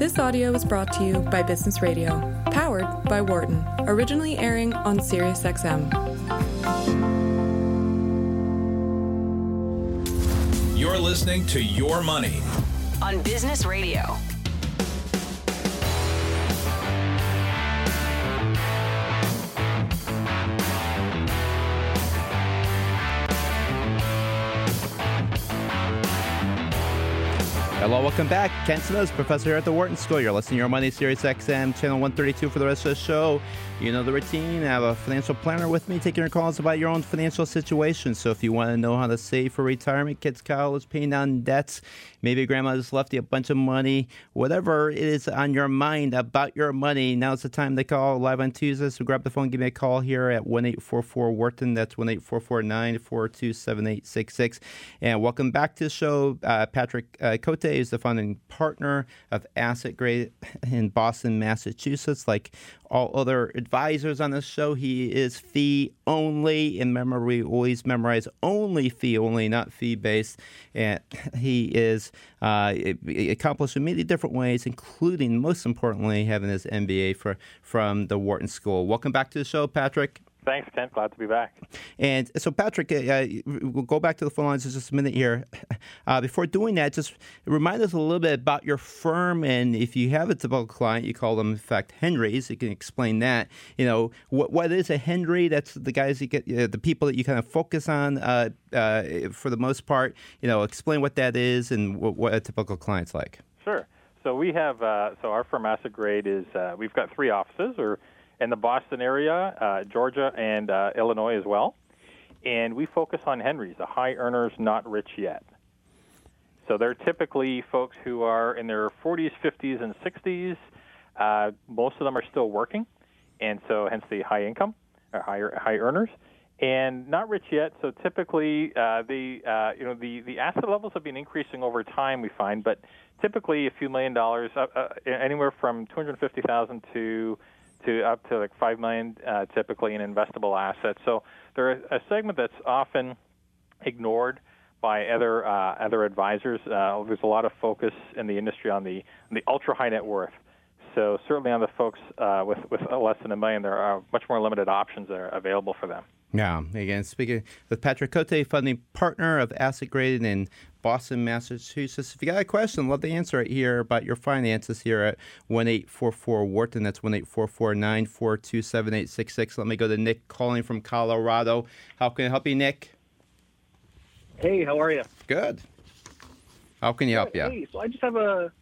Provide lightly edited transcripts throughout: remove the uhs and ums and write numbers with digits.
This audio is brought to you by Business Radio, powered by Wharton, originally airing on SiriusXM. You're listening to Your Money on Business Radio. Hello, welcome back. Kent Smetters, professor here at the Wharton School. You're listening to Your Money, SiriusXM, channel 132 for the rest of the show. You know the routine. I have a financial planner with me taking your calls about your own financial situation. So if you want to know how to save for retirement, kids' college, paying down debts, maybe grandma just left you a bunch of money, whatever it is on your mind about your money, now's the time to call live on Tuesdays. So grab the phone, give me a call here at 1-844-WHARTON. That's 1-844-942-7866. And welcome back to the show. Patrick Cote is the founding partner of AssetGrade in Boston, Massachusetts. Like all other advisors on this show, he is fee only. And remember, we always memorize only fee only, not fee based. And he is accomplished in many different ways, including, most importantly, having his MBA from the Wharton School. Welcome back to the show, Patrick. Thanks, Kent. Glad to be back. And so, Patrick, we'll go back to the phone lines in just a minute here. Before doing that, just remind us a little bit about your firm. And if you have a typical client, you call them, in fact, Henrys. You can explain that. You know, what is a Henry? That's the guys you get, the people that you kind of focus on for the most part. You know, explain what that is and what a typical client's like. Sure. So we have our firm AssetGrade is we've got three offices in the Boston area, Georgia, and Illinois as well. And we focus on Henrys, the high earners not rich yet. So they're typically folks who are in their 40s, 50s, and 60s. Most of them are still working, and so hence the high income, or high earners. And not rich yet, so typically the asset levels have been increasing over time, we find, but typically a few $1 million, anywhere from $250,000 to up to like $5 million typically in investable assets. So they're a segment that's often ignored by other advisors. There's a lot of focus in the industry on the ultra-high net worth. So certainly on the folks with less than $1 million, there are much more limited options that are available for them. Yeah. Again, speaking with Patrick Cote, founding partner of AssetGrade in Boston, Massachusetts. If you got a question, love to answer it here about your finances here at 1-844-WHARTON. That's 1-844-942-7866. Let me go to Nick calling from Colorado. How can I help you, Nick? Hey, how are you? Good. How can you help you? Hey, so I just have a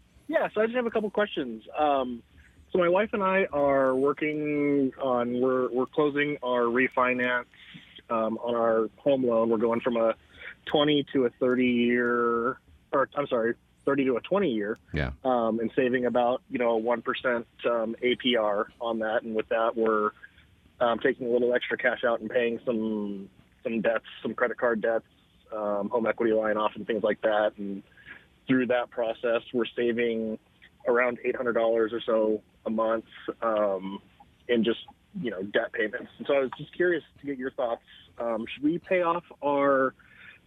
couple questions. So my wife and I are working on, we're closing our refinance on our home loan. We're going from a 20 to a 30 to a 20 year. Yeah. And saving about, you know, a 1% APR on that. And with that, we're taking a little extra cash out and paying some debts, some credit card debts, home equity line off and things like that. And through that process, we're saving around $800 or so a month in just, you know, debt payments. And so I was just curious to get your thoughts. Should we pay off our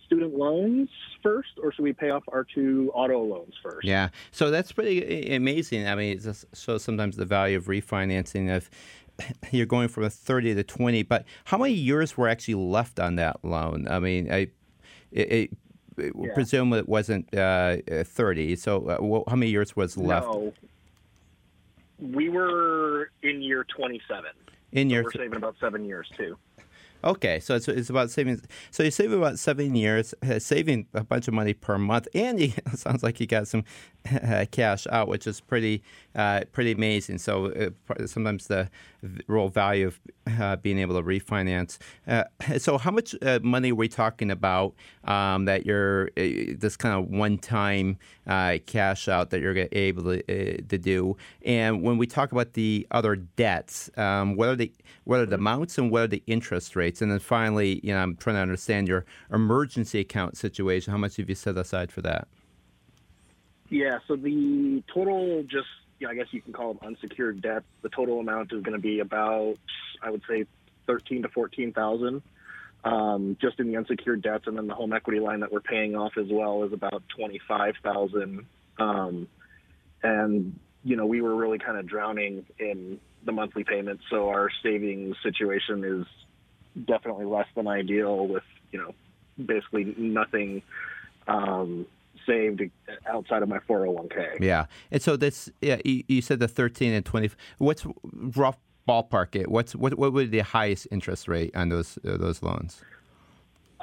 student loans first, or should we pay off our two auto loans first? Yeah, so that's pretty amazing. I mean, it just shows sometimes the value of refinancing if you're going from a 30 to 20. But how many years were actually left on that loan? I mean, I presume it wasn't 30. So how many years was left? No. We were in year 27. We're saving about 7 years, too. Okay, so it's about saving. So you save about 7 years, saving a bunch of money per month, and it sounds like you got some cash out, which is pretty amazing. So sometimes the real value of being able to refinance. So how much money are we talking about that you're this kind of one-time cash out that you're able to do? And when we talk about the other debts, what are the amounts and what are the interest rates? And then finally, you know, I'm trying to understand your emergency account situation. How much have you set aside for that? Yeah, so the total, just, you know, I guess you can call them unsecured debts. The total amount is going to be about, I would say, $13,000 to $14,000, just in the unsecured debts, and then the home equity line that we're paying off as well is about $25,000, and you know, we were really kind of drowning in the monthly payments. So our savings situation is definitely less than ideal with, you know, basically nothing saved outside of my 401k. Yeah. And so this, yeah, you said the 13 and 20, what's rough ballpark it? What would be the highest interest rate on those loans?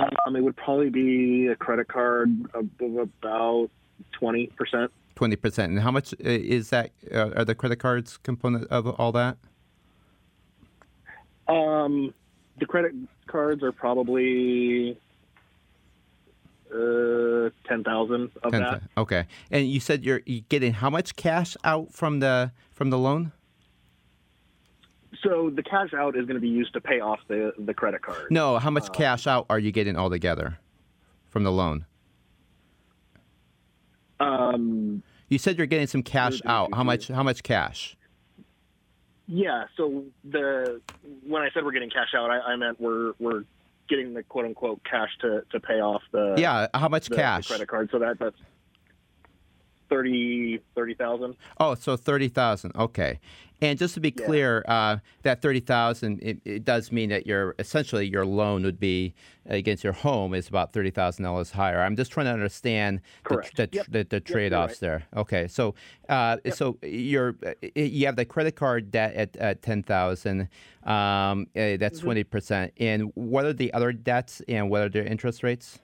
It would probably be a credit card of about 20%. 20%. And how much is that? Are the credit cards component of all that? The credit cards are probably 10,000 of that. Okay. And you said you're getting how much cash out from the loan? So the cash out is going to be used to pay off the credit card. No, how much cash out are you getting altogether from the loan? You said you're getting some cash out. How much cash? Yeah. So when I said we're getting cash out, I meant we're getting the quote unquote cash to pay off the How much cash? The credit card. So that's 30,000. Oh, so 30,000. Okay. And just to be clear, that 30,000 it does mean that your loan would be against your home is about $30,000 higher. I'm just trying to understand the trade-offs there. Okay, so so you have the credit card debt at $10,000. That's 20%. And what are the other debts and what are their interest rates?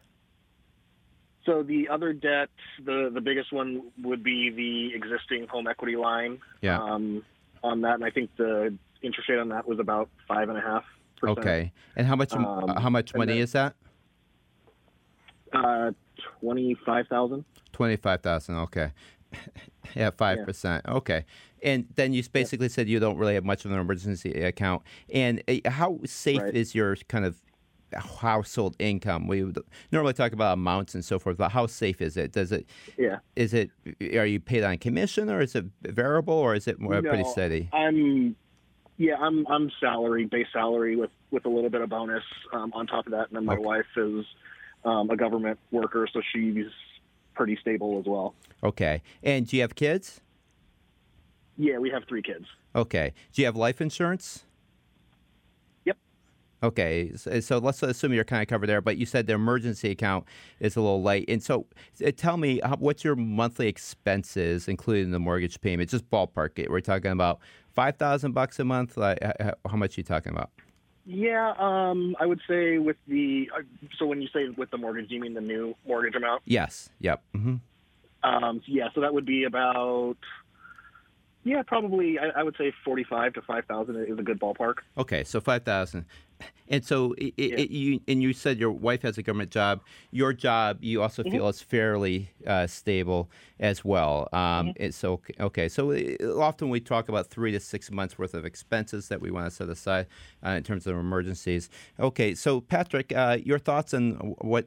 So the other debt, the biggest one would be the existing home equity line. Yeah. On that, and I think the interest rate on that was about 5.5%. Okay, and how much money is that? 25,000. 25,000. Okay, yeah, 5%. Okay, and then you basically said you don't really have much of an emergency account. And how safe is your kind of household income? We would normally talk about amounts and so forth, but how safe is it? Does it? Yeah. Is it? Are you paid on commission, or is it variable, or is it pretty steady? I'm salary, base salary with a little bit of bonus on top of that, and then my wife is a government worker, so she's pretty stable as well. Okay. And do you have kids? Yeah, we have 3 kids. Okay. Do you have life insurance? Okay, so let's assume you're kind of covered there, but you said the emergency account is a little light. And so tell me, what's your monthly expenses, including the mortgage payment? Just ballpark it. We're talking about $5,000 a month. How much are you talking about? Yeah, I would say with the – so when you say with the mortgage, do you mean the new mortgage amount? Yes, yep. Mm-hmm. Yeah, so that would be about – yeah, probably. I would say 45 to 5,000 is a good ballpark. Okay, so 5,000, and so you said your wife has a government job. Your job, you also feel is fairly stable as well. So okay, so often we talk about 3 to 6 months worth of expenses that we want to set aside in terms of emergencies. Okay, so Patrick, your thoughts on what?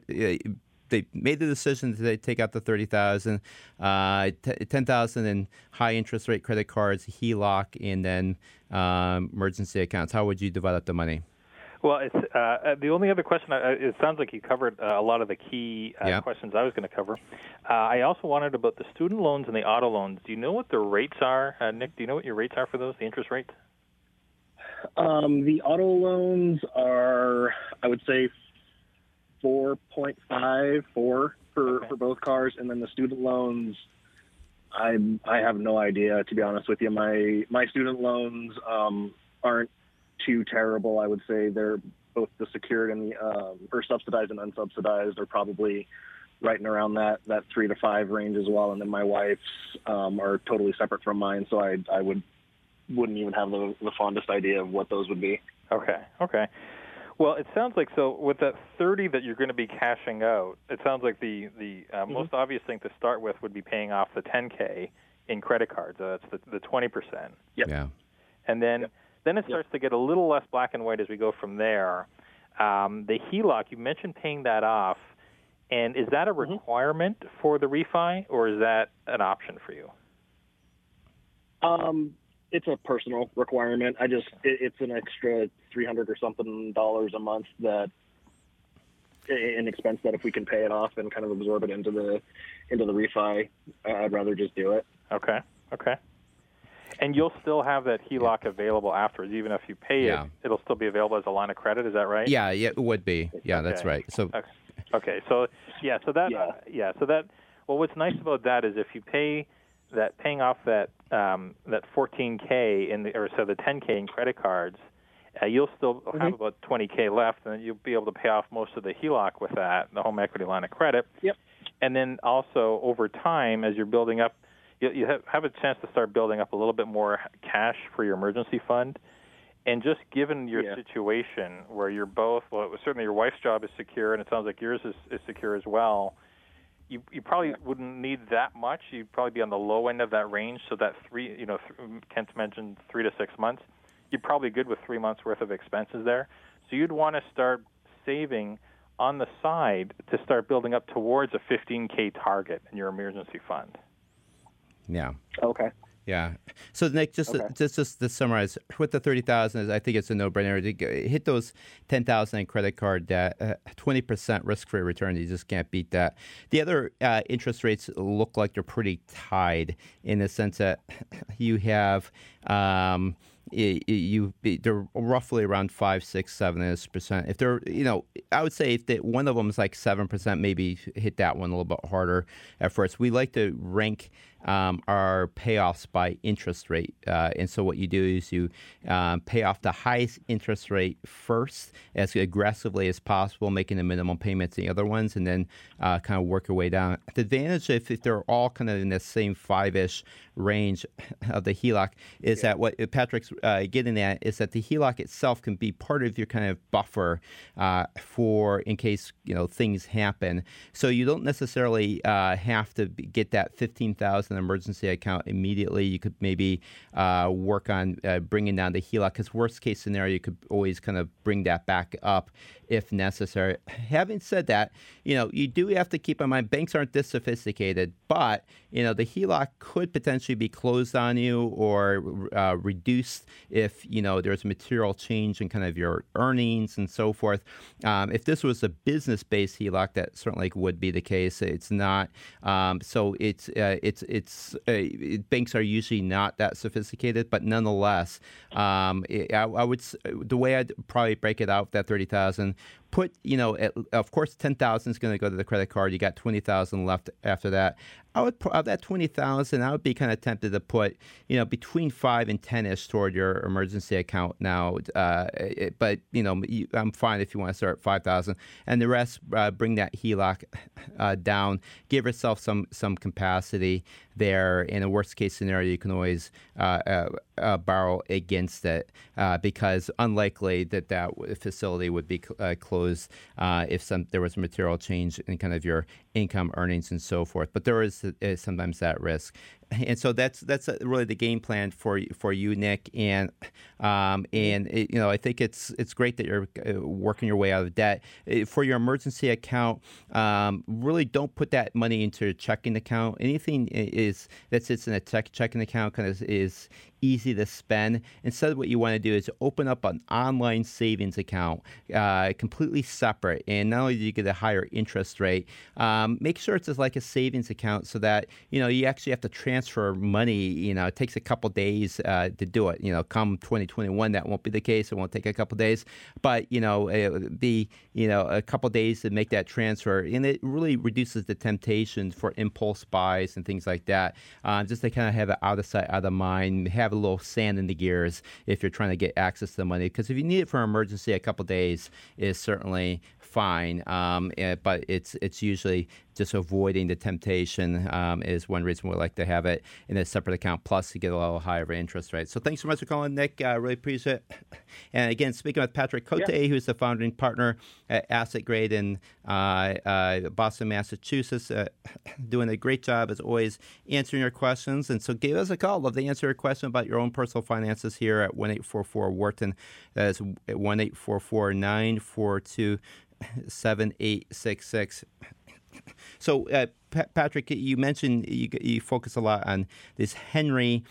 They made the decision to take out the $30,000, $10,000 in high interest rate credit cards, HELOC, and then emergency accounts. How would you divide up the money? Well, it's the only other question. It sounds like you covered a lot of the key questions I was going to cover. I also wondered about the student loans and the auto loans. Do you know what the rates are, Nick? Do you know what your rates are for those? The interest rates? The auto loans are, I would say, 4.54 for both cars, and then the student loans, I have no idea, to be honest with you. My student loans aren't too terrible. I would say they're both the secured and the or subsidized and unsubsidized are probably right in around that 3 to 5 range as well. And then my wife's are totally separate from mine, so I wouldn't even have the fondest idea of what those would be. Okay. Well, it sounds like, so with that 30 that you're going to be cashing out, it sounds like the most obvious thing to start with would be paying off the 10K in credit cards. That's the 20%. Yep. Yeah. And then it starts to get a little less black and white as we go from there. The HELOC, you mentioned paying that off, and is that a requirement for the refi, or is that an option for you? It's a personal requirement. It's an extra $300 or something dollars a month that an expense that if we can pay it off and kind of absorb it into the refi, I'd rather just do it. Okay. And you'll still have that HELOC available afterwards, even if you pay it. It'll still be available as a line of credit. Is that right? Yeah, it would be. Yeah, okay. That's right. Well, what's nice about that is if you pay off that 14K the 10K in credit cards, you'll still have about 20K left, and you'll be able to pay off most of the HELOC with that, the home equity line of credit. Yep. And then also over time, as you're building up, you have a chance to start building up a little bit more cash for your emergency fund. And just given your situation where you're both, well, certainly your wife's job is secure, and it sounds like yours is secure as well, you probably wouldn't need that much. You'd probably be on the low end of that range. So that Kent mentioned 3 to 6 months. You're probably good with 3 months worth of expenses there. So you'd want to start saving on the side to start building up towards a 15K target in your emergency fund. Yeah. Okay. Yeah. So Nick, just to summarize, with the 30,000, I think it's a no-brainer. Hit those 10,000 in credit card debt, 20% risk-free return. You just can't beat that. The other interest rates look like they're pretty tied in the sense that you have. They're roughly around 5%, 6%, 7% If they're, I would say one of them is like 7%, maybe hit that one a little bit harder at first. We like to rank our payoffs by interest rate, and so what you do is you pay off the highest interest rate first as aggressively as possible, making the minimum payments and the other ones, and then kind of work your way down. The advantage if they're all kind of in the same 5-ish range of the HELOC is that what Patrick's getting at is that the HELOC itself can be part of your kind of buffer for in case things happen. So you don't necessarily have to get that $15,000 emergency account immediately. You could maybe work on bringing down the HELOC because worst case scenario, you could always kind of bring that back up if necessary. Having said that, you do have to keep in mind banks aren't this sophisticated, but the HELOC could potentially be closed on you or reduced if there's a material change in kind of your earnings and so forth. If this was a business-based HELOC, that certainly would be the case. It's not. So banks are usually not that sophisticated, but nonetheless, the way I'd probably break it out, that 30,000. Put, of course, 10,000 is going to go to the credit card. You got 20,000 left after that. I would of that 20,000, I would be kind of tempted to put, between 5 and 10-ish toward your emergency account now. But I'm fine if you want to start at 5,000, and the rest bring that HELOC down. Give yourself some capacity there. In a worst case scenario, you can always borrow against it because unlikely that facility would be closed if there was a material change in kind of your income, earnings, and so forth. But there is sometimes that risk. And so that's really the game plan for you, Nick. And I think it's great that you're working your way out of debt. For your emergency account, really don't put that money into your checking account. Anything that sits in a checking account kind of is easy to spend. Instead, what you want to do is open up an online savings account, completely separate. And not only do you get a higher interest rate, make sure it's like a savings account so that you actually have to transfer money. It takes a couple days to do it. Come 2021, that won't be the case. It won't take a couple days, but it would be a couple days to make that transfer, and it really reduces the temptation for impulse buys and things like that. Just to kind of have it out of sight, out of mind. Have a little sand in the gears if you're trying to get access to the money, because if you need it for an emergency, a couple days is certainly fine, but it's usually just avoiding the temptation is one reason we like to have it in a separate account, plus to get a little higher interest rate. So thanks so much for calling, Nick. I really appreciate it. And again, speaking with Patrick Cote, who's the founding partner at AssetGrade in Boston, Massachusetts, doing a great job, as always, answering your questions. And so give us a call. Love to answer your question about your own personal finances here at 1-844-WHARTON. That is 1-844-942 7866. So, Patrick, you mentioned you focus a lot on this Henry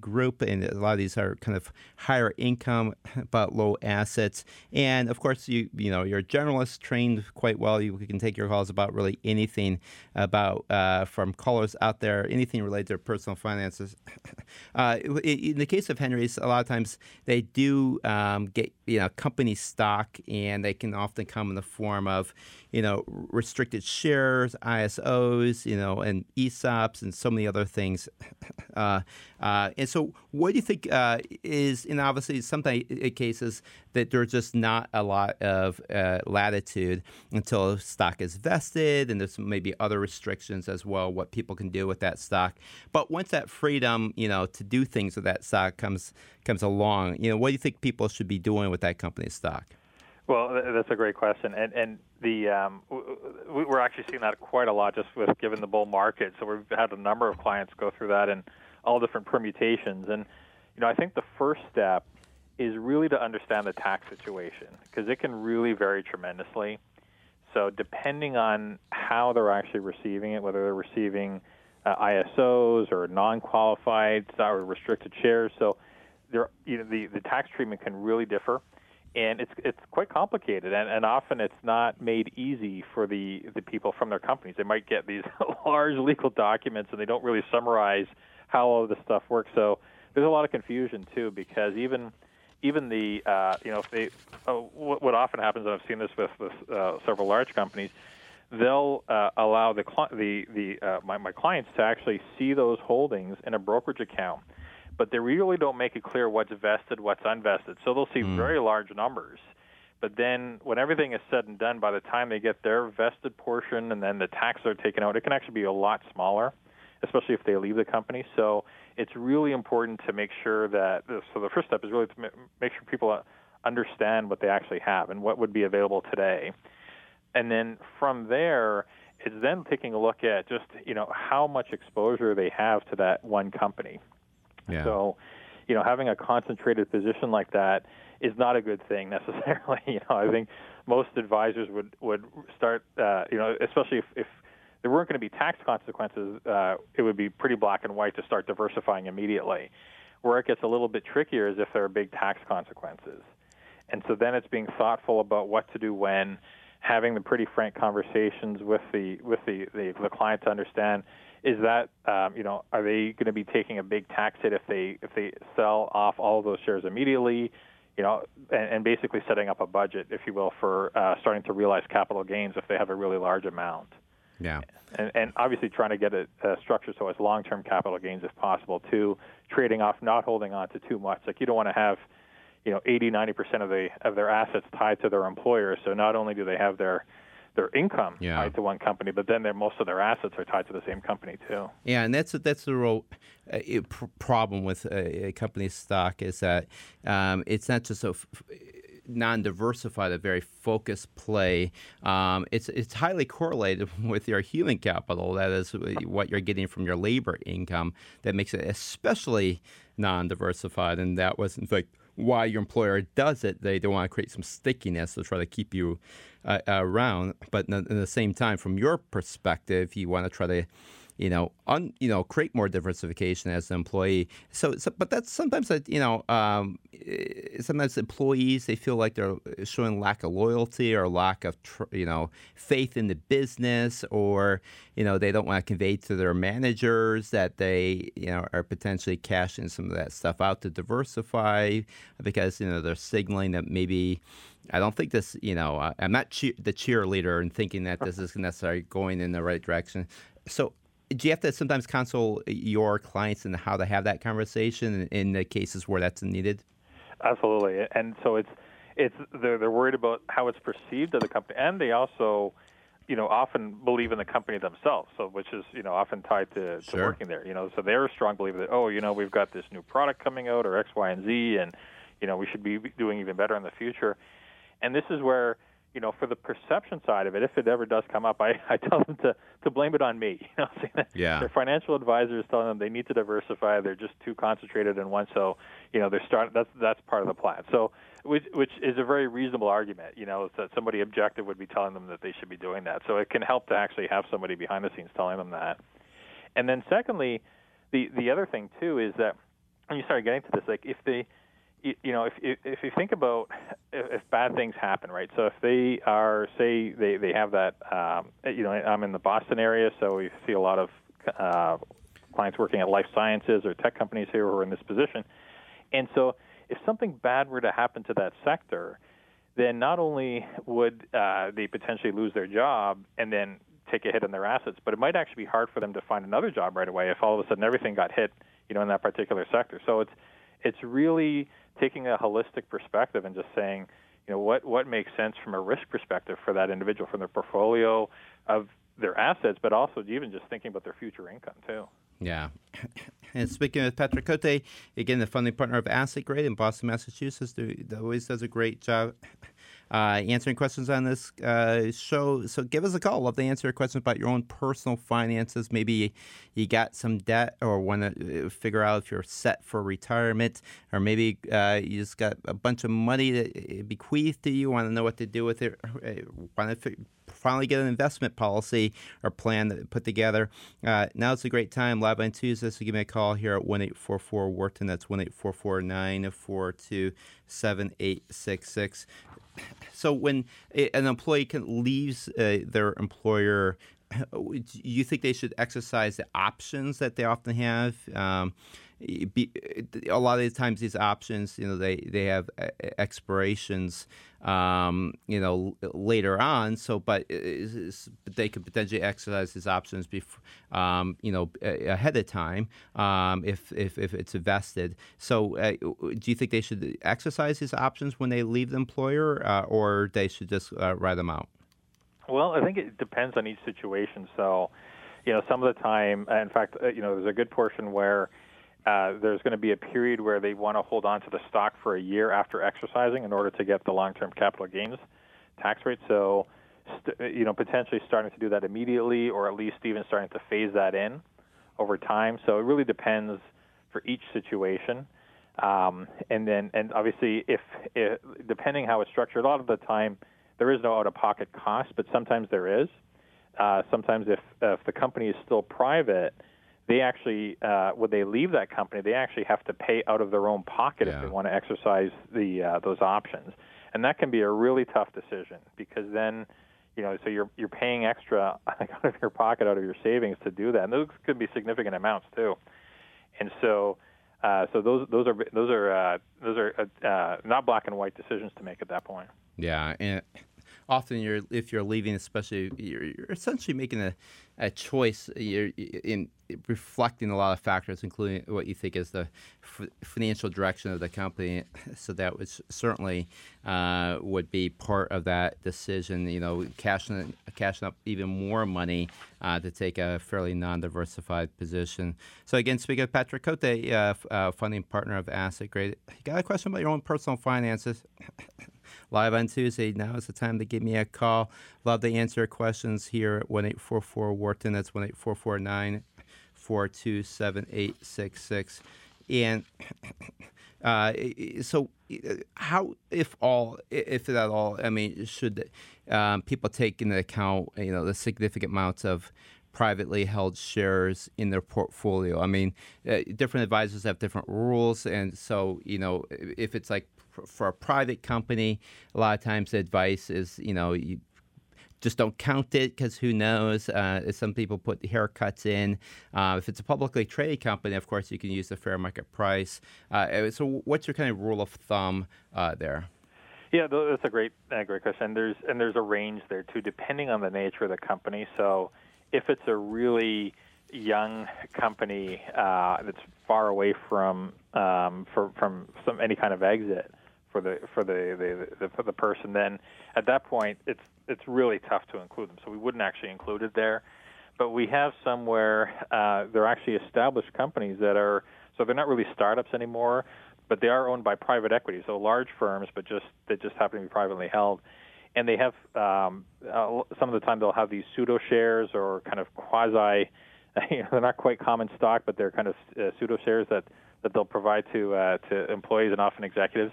group, and a lot of these are kind of higher income but low assets. And of course, you know you're a generalist, trained quite well. You can take your calls about really anything about from callers out there, anything related to personal finances. In the case of Henry's, a lot of times they do get company stock, and they can often come in the form of restricted shares, ISOs, and ESOPs, and so many other things. And so what do you think is, and obviously sometimes in cases that there's just not a lot of latitude until stock is vested, and there's maybe other restrictions as well, what people can do with that stock. But once that freedom, to do things with that stock comes along, what do you think people should be doing with that company's stock? Well, that's a great question, and the we're actually seeing that quite a lot just with given the bull market. So we've had a number of clients go through that in all different permutations, and I think the first step is really to understand the tax situation, because it can really vary tremendously. So depending on how they're actually receiving it, whether they're receiving ISOs or non-qualified or restricted shares, so there the tax treatment can really differ. And it's quite complicated, and often it's not made easy for the people from their companies. They might get these large legal documents, and they don't really summarize how all of this stuff works. So there's a lot of confusion too, because even the what often happens, and I've seen this with several large companies, they'll allow my clients to actually see those holdings in a brokerage account. But they really don't make it clear what's vested, what's unvested. So they'll see very large numbers. But then when everything is said and done, by the time they get their vested portion and then the taxes are taken out, it can actually be a lot smaller, especially if they leave the company. So it's really important to make sure that – so the first step is really to make sure people understand what they actually have and what would be available today. And then from there, it's then taking a look at just, how much exposure they have to that one company. Yeah. So, having a concentrated position like that is not a good thing necessarily. I think most advisors would start, especially if there weren't going to be tax consequences, it would be pretty black and white to start diversifying immediately. Where it gets a little bit trickier is if there are big tax consequences. And so then it's being thoughtful about what to do when, having the pretty frank conversations with the client to understand, is that, are they going to be taking a big tax hit if they sell off all of those shares immediately, and basically setting up a budget, if you will, for starting to realize capital gains if they have a really large amount. Yeah. And obviously trying to get it structured so it's long-term capital gains if possible, too, trading off, not holding on to too much. Like, you don't want to have, 80, 90% of their assets tied to their employer, so not only do they have their income tied to one company, but then most of their assets are tied to the same company too. Yeah, and that's the real problem with a company's stock, is that it's not just so non-diversified, a very focused play. It's highly correlated with your human capital, that is what you're getting from your labor income, that makes it especially non-diversified, and that was in fact why your employer does it. They don't want to create some stickiness to try to keep you around. But at the same time, from your perspective, you want to try to, create more diversification as an employee. So but that's sometimes that sometimes employees, they feel like they're showing lack of loyalty or lack of faith in the business, or they don't want to convey to their managers that they are potentially cashing some of that stuff out to diversify, because they're signaling that maybe. I don't think this, I'm not the cheerleader and thinking that this is necessarily going in the right direction. So do you have to sometimes counsel your clients in how to have that conversation in the cases where that's needed? Absolutely. And so it's they're worried about how it's perceived of the company. And they also, often believe in the company themselves, so which is, often tied to working there. So they're a strong believer that, we've got this new product coming out or X, Y, and Z, and, we should be doing even better in the future. And this is where, for the perception side of it, if it ever does come up, I tell them to blame it on me. Their financial advisor is telling them they need to diversify. They're just too concentrated in one. So, that's part of the plan. So, which is a very reasonable argument, is that somebody objective would be telling them that they should be doing that. So it can help to actually have somebody behind the scenes telling them that. And then secondly, The other thing too is that when you start getting to this, like if they, you know, if you think about if bad things happen, right? So if they are, say, they have that, you know, I'm in the Boston area, so we see a lot of clients working at life sciences or tech companies here who are in this position. And so if something bad were to happen to that sector, then not only would they potentially lose their job and then take a hit on their assets, but it might actually be hard for them to find another job right away if all of a sudden everything got hit, you know, in that particular sector. So it's really taking a holistic perspective and just saying, you know, what makes sense from a risk perspective for that individual, from their portfolio of their assets, but also even just thinking about their future income too. Yeah. And speaking with Patrick Cote, again, the founding partner of AssetGrade in Boston, Massachusetts, that always does a great job answering questions on this show. So give us a call. Love to answer your questions about your own personal finances. Maybe you got some debt or want to figure out if you're set for retirement, or maybe you just got a bunch of money that bequeathed to you, want to know what to do with it, want to finally get an investment policy or plan that put together. Now's a great time. Live on Tuesdays, so give me a call here at 1-844-WHARTON. That's 1-844-942-7866. So when an employee leaves their employer, do you think they should exercise the options that they often have? A lot of the times these options, you know, they have expirations, you know, later on. So, but they could potentially exercise these options, you know, ahead of time if it's vested. So, do you think they should exercise these options when they leave the employer, or they should just ride them out? Well, I think it depends on each situation. So, you know, some of the time, in fact, you know, there's a good portion where there's going to be a period where they want to hold on to the stock for a year after exercising in order to get the long-term capital gains tax rate. So, you know, potentially starting to do that immediately, or at least even starting to phase that in over time. So it really depends for each situation. And obviously, if depending how it's structured, a lot of the time there is no out-of-pocket cost, but sometimes there is. Sometimes if the company is still private, they actually, when they leave that company, they actually have to pay out of their own pocket if they want to exercise those options, and that can be a really tough decision, because then, you know, so you're paying extra out of your pocket, out of your savings to do that, and those could be significant amounts too, and so those are not black and white decisions to make at that point. Yeah, and often if you're leaving, especially, you're essentially making a choice. You're in reflecting a lot of factors, including what you think is the financial direction of the company. So that was certainly would be part of that decision. You know, cashing up even more money to take a fairly non-diversified position. So again, speaking of Patrick Cote, funding partner of AssetGrade, you got a question about your own personal finances? Live on Tuesday. Now is the time to give me a call. Love to answer questions here at 1-844-WHARTON. That's 1-844-942-7866. And so, how, if at all, I mean, should people take into account, you know, the significant amounts of privately held shares in their portfolio? I mean, different advisors have different rules, and so, you know, if it's like for a private company, a lot of times the advice is, you know, you just don't count it because who knows? Some people put haircuts in. If it's a publicly traded company, of course, you can use the fair market price. So what's your kind of rule of thumb there? Yeah, that's a great question. And there's a range there, too, depending on the nature of the company. So if it's a really young company that's far away from any kind of exit for the person, then at that point it's really tough to include them. So we wouldn't actually include it there. But we have some where they're actually established companies that are, so they're not really startups anymore, but they are owned by private equity, so large firms, but that happen to be privately held. And they have some of the time they'll have these pseudo shares or kind of quasi, you know, they're not quite common stock, but they're kind of pseudo shares that they'll provide to employees and often executives.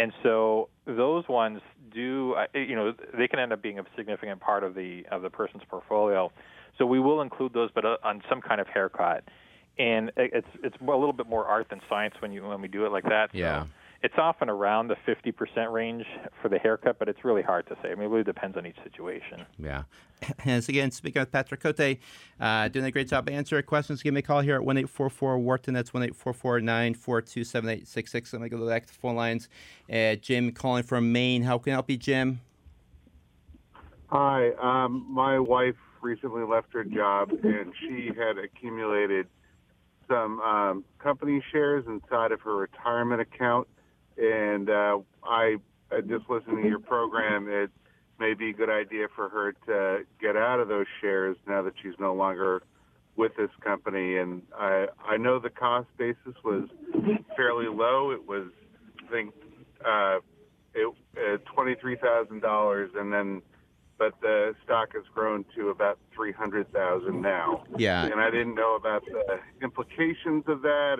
And so those ones do, you know, they can end up being a significant part of the person's portfolio. So we will include those, but on some kind of haircut. and it's a little bit more art than science when we do it like that. So yeah. It's often around the 50% range for the haircut, but it's really hard to say. I mean, it really depends on each situation. Yeah. And so again, speaking with Patrick Cote, doing a great job answering questions. Give me a call here at 1-844-WHARTON. That's 1-844-942-7866. I'm going to go back to phone lines. Jim calling from Maine. How can I help you, Jim? Hi. My wife recently left her job, and she had accumulated some company shares inside of her retirement account. And I just listened to your program. It may be a good idea for her to get out of those shares now that she's no longer with this company. And I know the cost basis was fairly low. It was, I think, $23,000, and then but the stock has grown to about $300,000 now. Yeah. And I didn't know about the implications of that.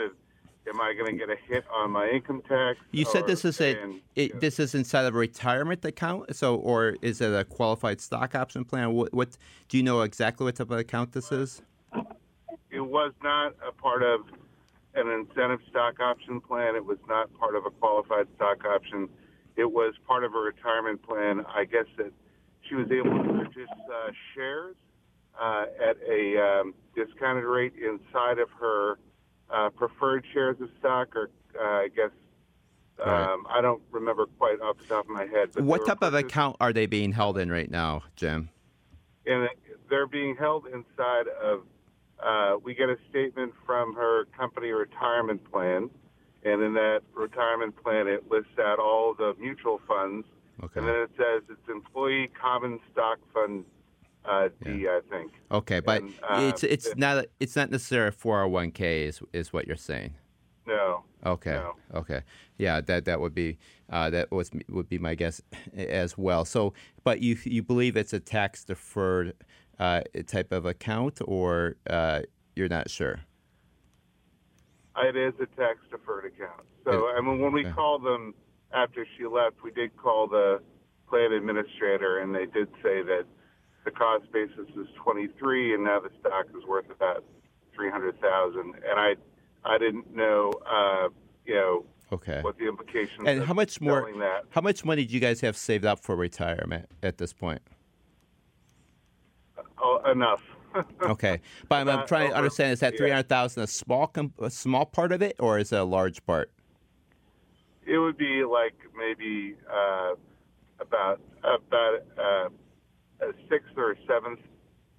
Am I going to get a hit on my income tax? You said this is inside of a retirement account, or is it a qualified stock option plan? What do you know exactly what type of account this is? It was not a part of an incentive stock option plan. It was not part of a qualified stock option. It was part of a retirement plan. I guess that she was able to purchase shares at a discounted rate inside of her preferred shares of stock, or I guess I don't remember quite off the top of my head. But what type of account are they being held in right now, Jim? And they're being held inside of. We get a statement from her company retirement plan, and in that retirement plan, it lists out all the mutual funds. Okay. And then it says it's employee common stock fund D, yeah. I think. Okay, but and, it's not necessarily a 401k is what you're saying. No. Okay. No. Okay. Yeah, that would be would be my guess as well. So, but you believe it's a tax deferred type of account, or you're not sure? It is a tax deferred account. So I mean, when we call them. After she left, we did call the plan administrator, and they did say that the cost basis is 23, and now the stock is worth about 300,000. And I didn't know, what the implications. And how much more? How much money do you guys have saved up for retirement at this point? Enough. Okay, but I'm trying to understand: is that 300,000 a small part of it, or is it a large part? It would be like maybe about a sixth or a seventh.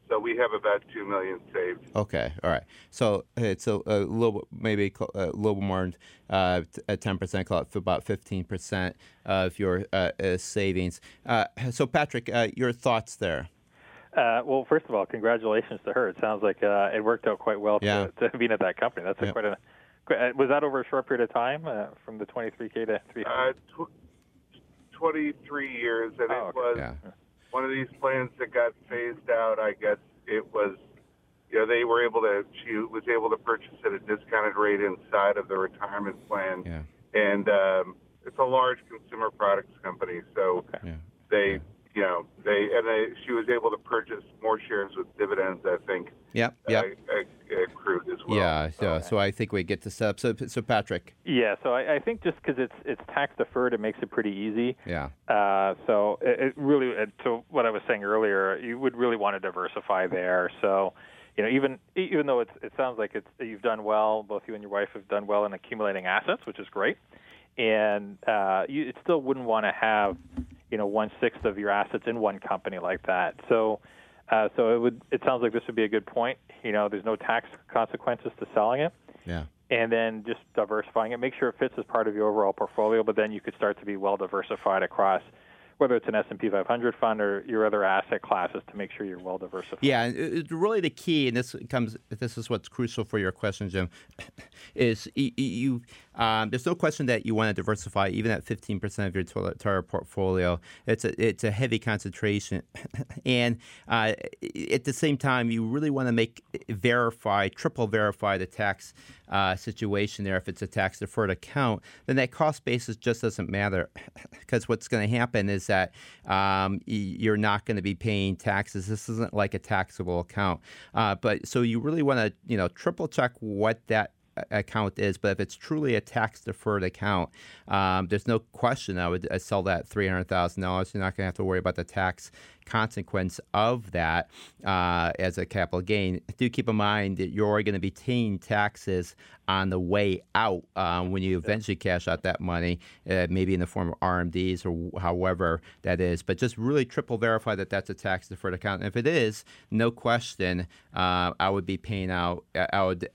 So we have about $2 million saved. Okay, all right. So it's a little, maybe a little more at 10%, call it about 15% of your savings. So Patrick, your thoughts there? Well, first of all, congratulations to her. It sounds like it worked out quite well to being at that company. That's quite a. Was that over a short period of time, from the 23K to 300? 23 years, and it was one of these plans that got phased out. I guess it was, they were able to. She was able to purchase at a discounted rate inside of the retirement plan, and it's a large consumer products company, so they. Yeah. She was able to purchase more shares with dividends, I think. Yep. Accrued as well. Yeah, so I think we get this up. So Patrick. Yeah, so I think just because it's tax deferred, it makes it pretty easy. Yeah. So it really, to what I was saying earlier, you would really want to diversify there. So, even though it sounds like you've done well, both you and your wife have done well in accumulating assets, which is great, and you still wouldn't want to have. 1/6 of your assets in one company like that. So it would. It sounds like this would be a good point. There's no tax consequences to selling it. Yeah. And then just diversifying it. Make sure it fits as part of your overall portfolio, but then you could start to be well diversified across whether it's an S&P 500 fund or your other asset classes to make sure you're well diversified. Yeah, really the key, and this is what's crucial for your question, Jim, is you there's no question that you want to diversify, even at 15% of your entire portfolio. It's a heavy concentration. And at the same time, you really want to triple verify the tax situation there. If it's a tax-deferred account, then that cost basis just doesn't matter, because what's going to happen is that you're not going to be paying taxes. This isn't like a taxable account. But so you really want to, triple check what that account is. But if it's truly a tax-deferred account, there's no question I'd sell that $300,000. You're not going to have to worry about the tax consequence of that as a capital gain. Do keep in mind that you're going to be paying taxes on the way out when you eventually cash out that money, maybe in the form of RMDs or however that is. But just really triple verify that that's a tax-deferred account. And if it is, no question, I would be paying out. I would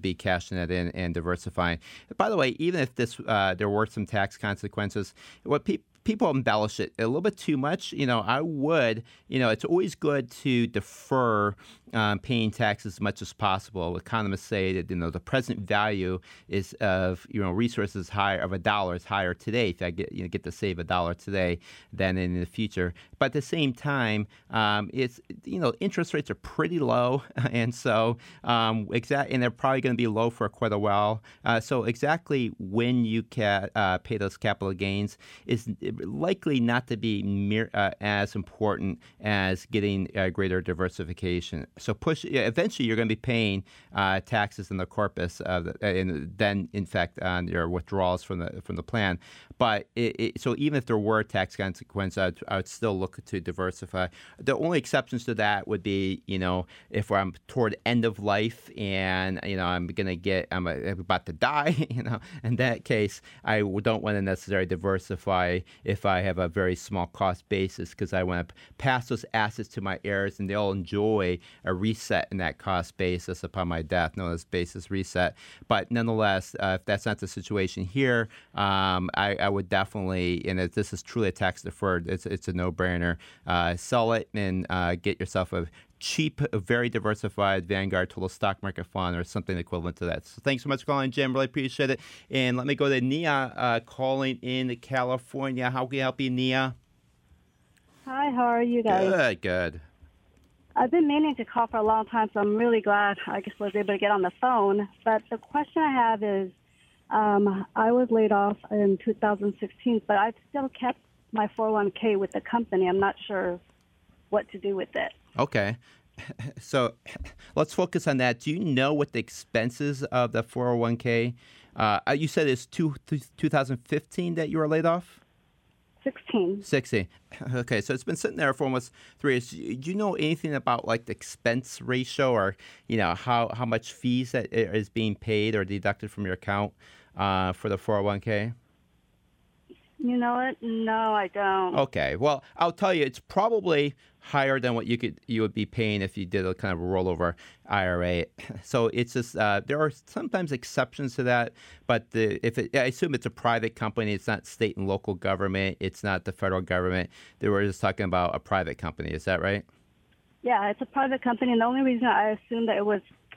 be cashing it in and diversifying. By the way, even if this there were some tax consequences, what people embellish it a little bit too much. I would, it's always good to defer paying taxes as much as possible. Economists say that, the present value is of, resources higher, of $1 is higher today. If I get to save $1 today than in the future. But at the same time, it's, interest rates are pretty low. And so, and they're probably going to be low for quite a while. So exactly when you can pay those capital gains is likely not to be as important as getting greater diversification. So eventually you're going to be paying taxes in the corpus, and then in fact on your withdrawals from the plan. But so even if there were tax consequences, I would still look to diversify. The only exceptions to that would be if I'm toward end of life and I'm about to die. In that case I don't want to necessarily diversify if I have a very small cost basis, because I want to pass those assets to my heirs and they'll enjoy a reset in that cost basis upon my death, known as basis reset. But nonetheless, if that's not the situation here, I would definitely, and if this is truly a tax deferred, it's a no-brainer. Sell it and get yourself a cheap, very diversified Vanguard Total Stock Market Fund or something equivalent to that. So thanks so much for calling, Jim. Really appreciate it. And let me go to Nia calling in California. How can I help you, Nia? Hi, how are you guys? Good. I've been meaning to call for a long time, so I'm really glad I was able to get on the phone. But the question I have is, I was laid off in 2016, but I've still kept my 401k with the company. I'm not sure what to do with it. Okay. So let's focus on that. Do you know what the expenses of the 401k? You said it's 2015 that you were laid off? 16. Okay, so it's been sitting there for almost 3 years. Do you know anything about the expense ratio or, how much fees that is being paid or deducted from your account for the 401k? You know what? No, I don't. Okay. Well, I'll tell you, it's probably higher than what you would be paying if you did a kind of a rollover IRA. So it's just there are sometimes exceptions to that, but I assume it's a private company. It's not state and local government. It's not the federal government. They were just talking about a private company. Is that right? Yeah, it's a private company, and the only reason I assumed that it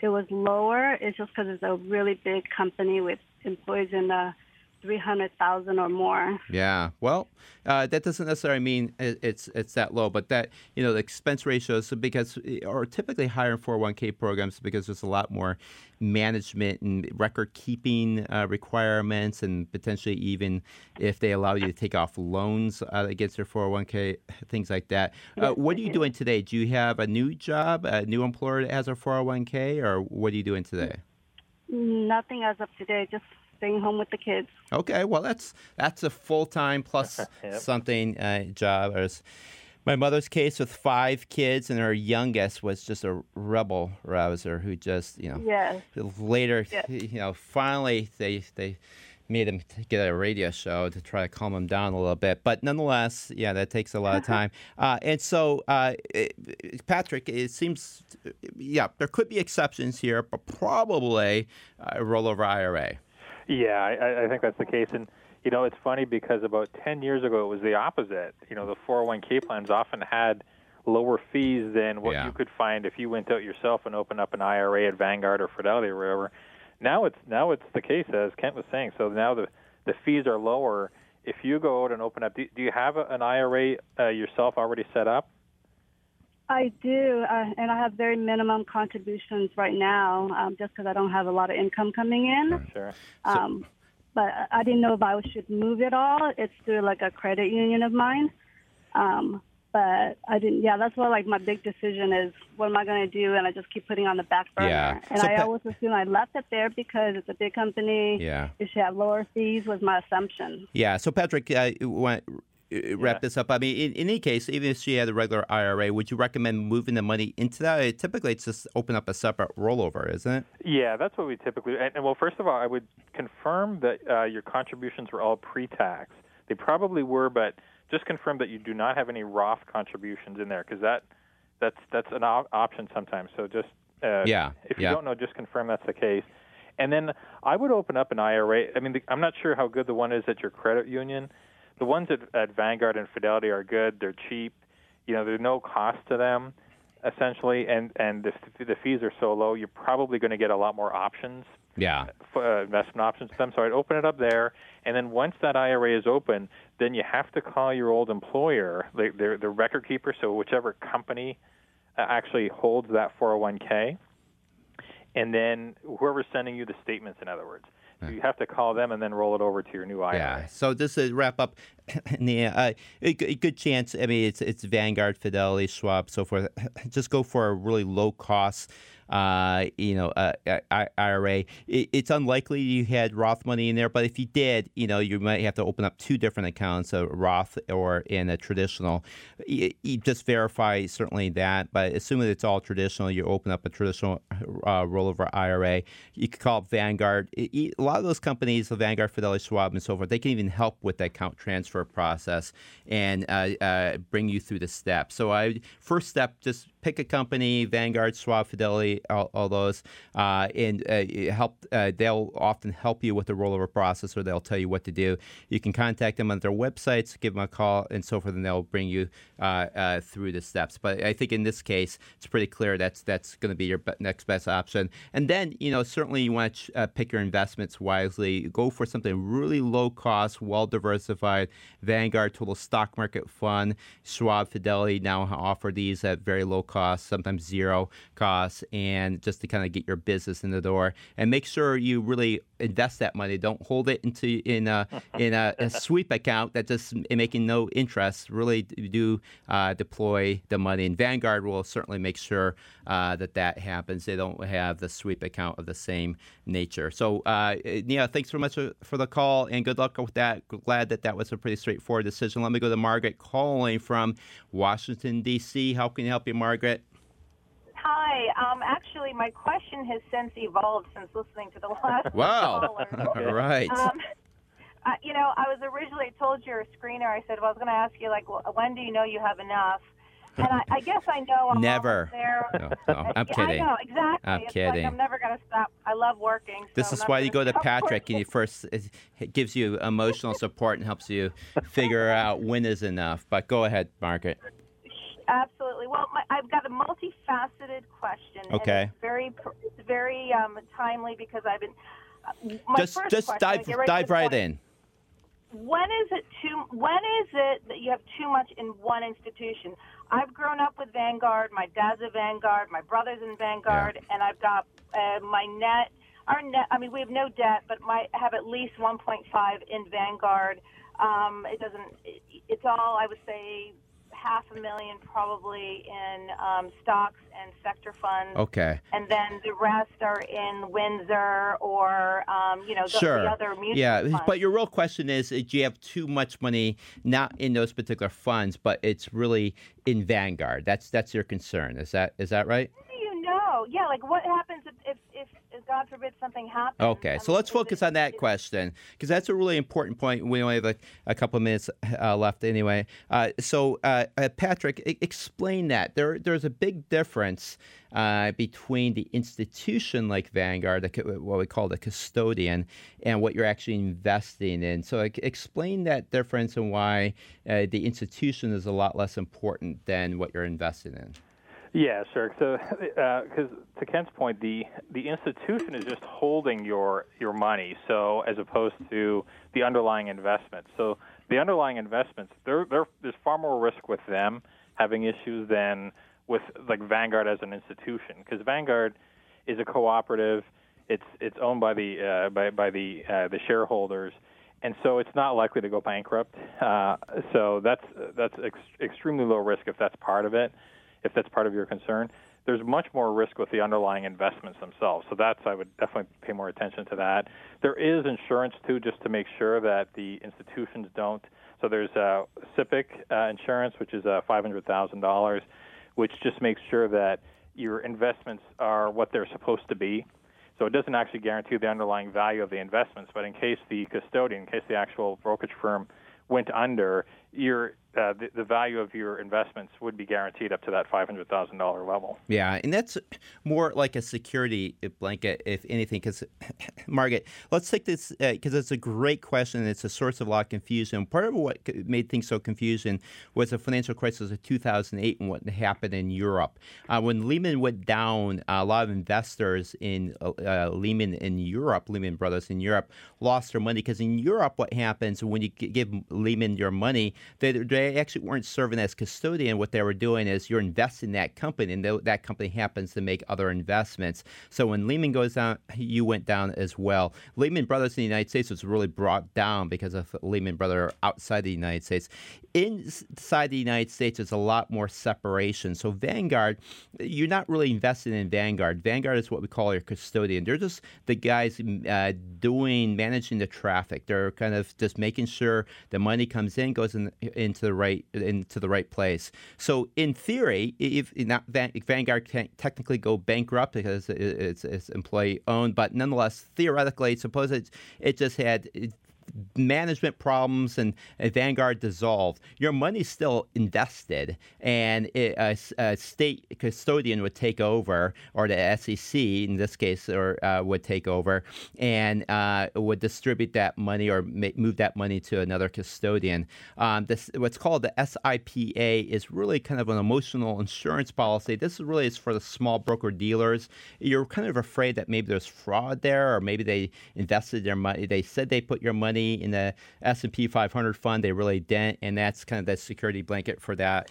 was lower is just because it's a really big company with employees in the 300,000 or more. Yeah. Well, that doesn't necessarily mean it's that low, but that the expense ratios because are typically higher in 401k programs because there's a lot more management and record keeping requirements, and potentially even if they allow you to take off loans against your 401k, things like that. What are you doing today? Do you have a new job, a new employer that has a 401k, or what are you doing today? Nothing as of today. Just staying home with the kids. Okay, well, that's a full-time plus something job. My mother's case with 5 kids, and her youngest was just a rebel rouser who just, later, finally they made him get a radio show to try to calm him down a little bit. But nonetheless, that takes a lot of time. And so, Patrick, it seems, there could be exceptions here, but probably a rollover IRA. Yeah, I think that's the case. And, it's funny because about 10 years ago, it was the opposite. The 401k plans often had lower fees than what you could find if you went out yourself and opened up an IRA at Vanguard or Fidelity or wherever. Now it's the case, as Kent was saying. So now the fees are lower. If you go out and open up, do you have an IRA yourself already set up? I do, and I have very minimum contributions right now, just because I don't have a lot of income coming in. Sure. But I didn't know if I should move it all. It's through like a credit union of mine. But I didn't. Yeah, that's what like my big decision is. What am I going to do? And I just keep putting on the back burner. Yeah. And so I always assume I left it there because it's a big company. Yeah. It should have lower fees was my assumption. Yeah. So Patrick, wrap this up. I mean, in any case, even if she had a regular IRA, would you recommend moving the money into that? Typically, it's just open up a separate rollover, isn't it? Yeah, that's what we typically do. And well, first of all, I would confirm that your contributions were all pre-tax. They probably were, but just confirm that you do not have any Roth contributions in there, because that's an option sometimes. So just if you don't know, just confirm that's the case. And then I would open up an IRA. I mean, I'm not sure how good the one is at your credit union. The ones at Vanguard and Fidelity are good. They're cheap. You know, there's no cost to them, essentially, and the fees are so low, you're probably going to get a lot more options, investment options to them. So I'd open it up there, and then once that IRA is open, then you have to call your old employer, the record keeper, so whichever company actually holds that 401k, and then whoever's sending you the statements, in other words. So you have to call them and then roll it over to your new IRA. Yeah. So just to wrap up, a good chance. I mean, it's Vanguard, Fidelity, Schwab, so forth. Just go for a really low cost, IRA. It's unlikely you had Roth money in there, but if you did, you know, you might have to open up two different accounts, a Roth or in a traditional. You just verify certainly that, but assuming it's all traditional, you open up a traditional rollover IRA. You could call up Vanguard. A lot of those companies, the Vanguard, Fidelity, Schwab, and so forth, they can even help with the account transfer process and bring you through the steps. So first step, just pick a company, Vanguard, Schwab, Fidelity, all those, and help. They'll often help you with the rollover process, or they'll tell you what to do. You can contact them on their websites, give them a call, and so forth, and they'll bring you through the steps. But I think in this case, it's pretty clear that's going to be your next best option. And then, you know, certainly you want to pick your investments wisely. Go for something really low cost, well diversified. Vanguard Total Stock Market Fund, Schwab, Fidelity now offer these at very low costs, sometimes zero costs, and just to kind of get your business in the door. And make sure you really invest that money. Don't hold it in a sweep account that's just making no interest. Really do deploy the money. And Vanguard will certainly make sure that happens. They don't have the sweep account of the same nature. So, Nia, thanks very much for the call, and good luck with that. Glad that was a pretty straightforward decision. Let me go to Margaret calling from Washington, D.C. How can you help you, Margaret? Hi. Actually, my question has since evolved since listening to the last caller. All right. I was originally told you're a screener. I said, well, I was going to ask you, like, when do you know you have enough? And I guess I know I'm never there. No, I'm kidding. I know, exactly. It's kidding. Like I'm never going to stop. I love working. So this is why you go to Patrick, and he first gives you emotional support and helps you figure out when is enough. But go ahead, Margaret. Absolutely. Well, I've got a multifaceted question. Okay. And it's very timely because I've been. Dive right in. When is it that you have too much in one institution? I've grown up with Vanguard. My dad's a Vanguard. My brother's in Vanguard, and I've got our net. I mean, we have no debt, but have at least 1.5 in Vanguard. It doesn't. It's all I would say. $500,000 probably in stocks and sector funds. Okay. And then the rest are in Windsor or, the other mutual funds. But your real question is, do you have too much money not in those particular funds, but it's really in Vanguard? That's your concern. Is that right? How do you know? Yeah, like what happens if God forbid something happens? Okay, so let's focus on that question because that's a really important point. We only have a couple of minutes left anyway. Patrick, explain that. There's a big difference between the institution like Vanguard, what we call the custodian, and what you're actually investing in. So explain that difference and why the institution is a lot less important than what you're investing in. Yeah, sure. So, because to Kent's point, the institution is just holding your money, so as opposed to the underlying investment. So the underlying investments, there's far more risk with them having issues than with like Vanguard as an institution, because Vanguard is a cooperative. It's owned by the shareholders, and so it's not likely to go bankrupt. So that's extremely low risk if that's part of it. If that's part of your concern, there's much more risk with the underlying investments themselves. So I would definitely pay more attention to that. There is insurance, too, just to make sure that the institutions don't. So there's SIPC insurance, which is $500,000, which just makes sure that your investments are what they're supposed to be. So it doesn't actually guarantee the underlying value of the investments, but in case the custodian, in case the actual brokerage firm went under, the value of your investments would be guaranteed up to that $500,000 level. Yeah, and that's more like a security blanket, if anything, because, Margaret, let's take this, because it's a great question, and it's a source of a lot of confusion. Part of what made things so confusing was the financial crisis of 2008 and what happened in Europe. When Lehman went down, a lot of investors in Lehman Brothers in Europe, lost their money, because in Europe what happens when you give Lehman your money, they actually weren't serving as custodian. What they were doing is you're investing in that company, and that company happens to make other investments. So when Lehman goes down, you went down as well. Lehman Brothers in the United States was really brought down because of Lehman Brothers outside the United States. Inside the United States, there's a lot more separation. So Vanguard, you're not really investing in Vanguard. Vanguard is what we call your custodian. They're just the guys managing the traffic. They're kind of just making sure the money comes in, goes into the right place. So in theory, if Vanguard can't technically go bankrupt because it's employee owned, but nonetheless, theoretically, suppose it just had management problems and Vanguard dissolved, your money's still invested, and a state custodian would take over, or the SEC in this case, would take over and would distribute that money or move that money to another custodian. What's called the SIPA is really kind of an emotional insurance policy. This really is for the small broker-dealers. You're kind of afraid that maybe there's fraud there, or maybe they invested their money. They said they put your money in the S&P 500 fund, they really didn't, and that's kind of that security blanket for that.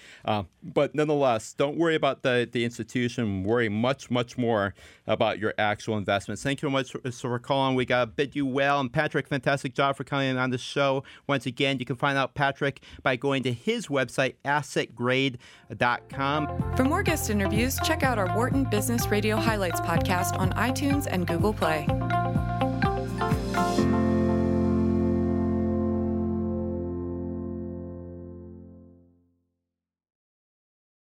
But nonetheless, don't worry about the institution. Worry much, much more about your actual investments. Thank you so much for calling. We got to bid you well. And Patrick, fantastic job for coming on the show. Once again, you can find out Patrick by going to his website, assetgrade.com. For more guest interviews, check out our Wharton Business Radio Highlights podcast on iTunes and Google Play.